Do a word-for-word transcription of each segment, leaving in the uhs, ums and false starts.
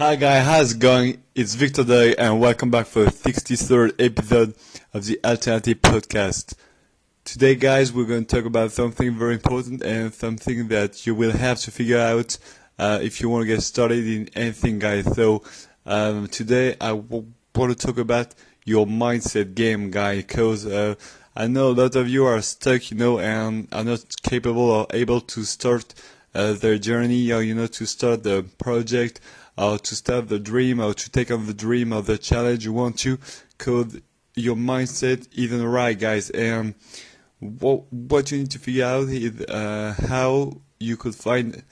Hi guys, how's it going? It's Victor Day and welcome back for the sixty-third episode of the Alternative Podcast. Today guys, we're going to talk about something very important and something that you will have to figure out uh, if you want to get started in anything guys. So um, today I w- want to talk about your mindset game guys, because uh, I know a lot of you are stuck, you know, and are not capable or able to start uh, their journey or, you know, to start the project, or to start the dream, or to take on the dream or the challenge you want to, because your mindset isn't right, guys. And what, what you need to figure out is uh, how you could find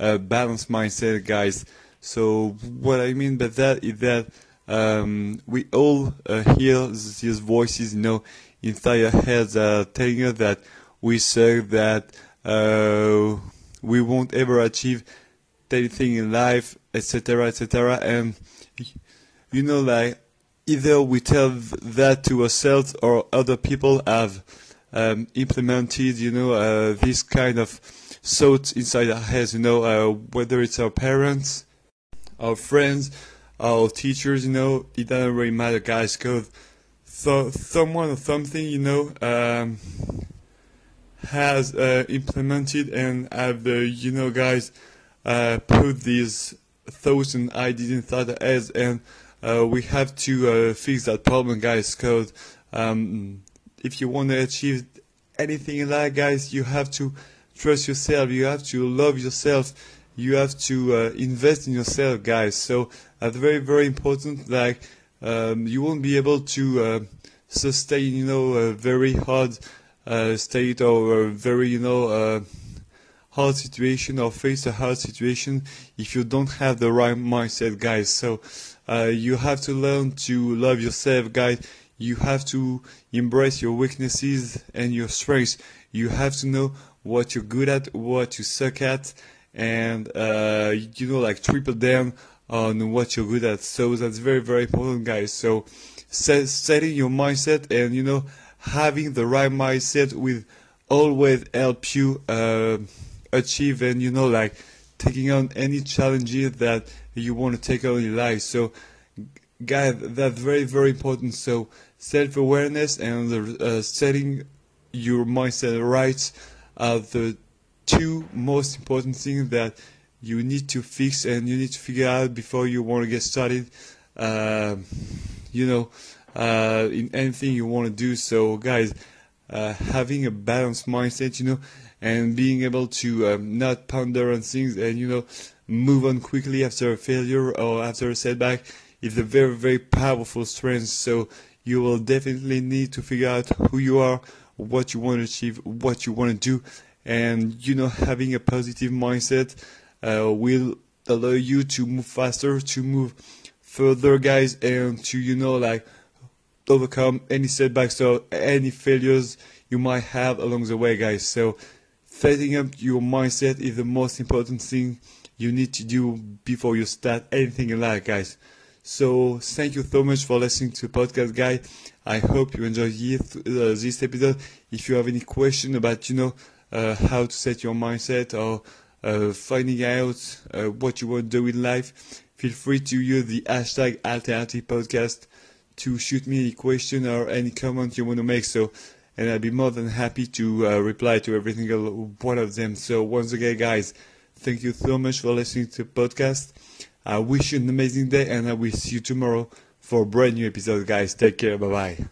a balanced mindset, guys. So what I mean by that is that um, we all uh, hear these voices, you know, inside our heads uh, telling us that we suck, that uh, we won't ever achieve anything in life, etc, et cetera. And you know, like, either we tell that to ourselves or other people have um, implemented, you know, uh, this kind of thoughts inside our heads, you know, uh, whether it's our parents, our friends, our teachers, you know, it doesn't really matter, guys, because so, someone or something, you know, um, has uh, implemented and have, uh, you know, guys, Uh, put these thoughts and ideas inside our heads, and uh, we have to uh, fix that problem, guys, because um, if you want to achieve anything in life, guys, you have to trust yourself, you have to love yourself, you have to uh, invest in yourself, guys. So that's very, very important. Like, um, you won't be able to uh, sustain, you know, a very hard uh, state or a very, you know, uh, hard situation or face a hard situation if you don't have the right mindset, guys. So uh, you have to learn to love yourself, guys. You have to embrace your weaknesses and your strengths. You have to know what you're good at, what you suck at, and uh, you know, like, triple down on what you're good at. So that's very, very important, guys. So set, setting your mindset and, you know, having the right mindset will always help you uh, achieve and, you know, like, taking on any challenges that you want to take on in life. So guys, that's very, very important. So self-awareness and uh, setting your mindset right are the two most important things that you need to fix and you need to figure out before you want to get started uh, you know uh, in anything you want to do. So guys, uh, having a balanced mindset, you know, and being able to um, not ponder on things and, you know, move on quickly after a failure or after a setback is a very, very powerful strength. So you will definitely need to figure out who you are, what you want to achieve, what you want to do. And, you know, having a positive mindset uh, will allow you to move faster, to move further, guys, and to, you know, like, overcome any setbacks or any failures you might have along the way, guys. So setting up your mindset is the most important thing you need to do before you start anything in life, guys. So thank you so much for listening to the podcast, guys. I hope you enjoyed this, uh, this episode. If you have any question about, you know, uh, how to set your mindset or uh, finding out uh, what you want to do in life, feel free to use the hashtag Alterati Podcast to shoot me any question or any comment you want to make. So, and I'll be more than happy to uh, reply to every single one of them. So once again, guys, thank you so much for listening to the podcast. I wish you an amazing day, and I will see you tomorrow for a brand new episode, guys. Take care. Bye-bye.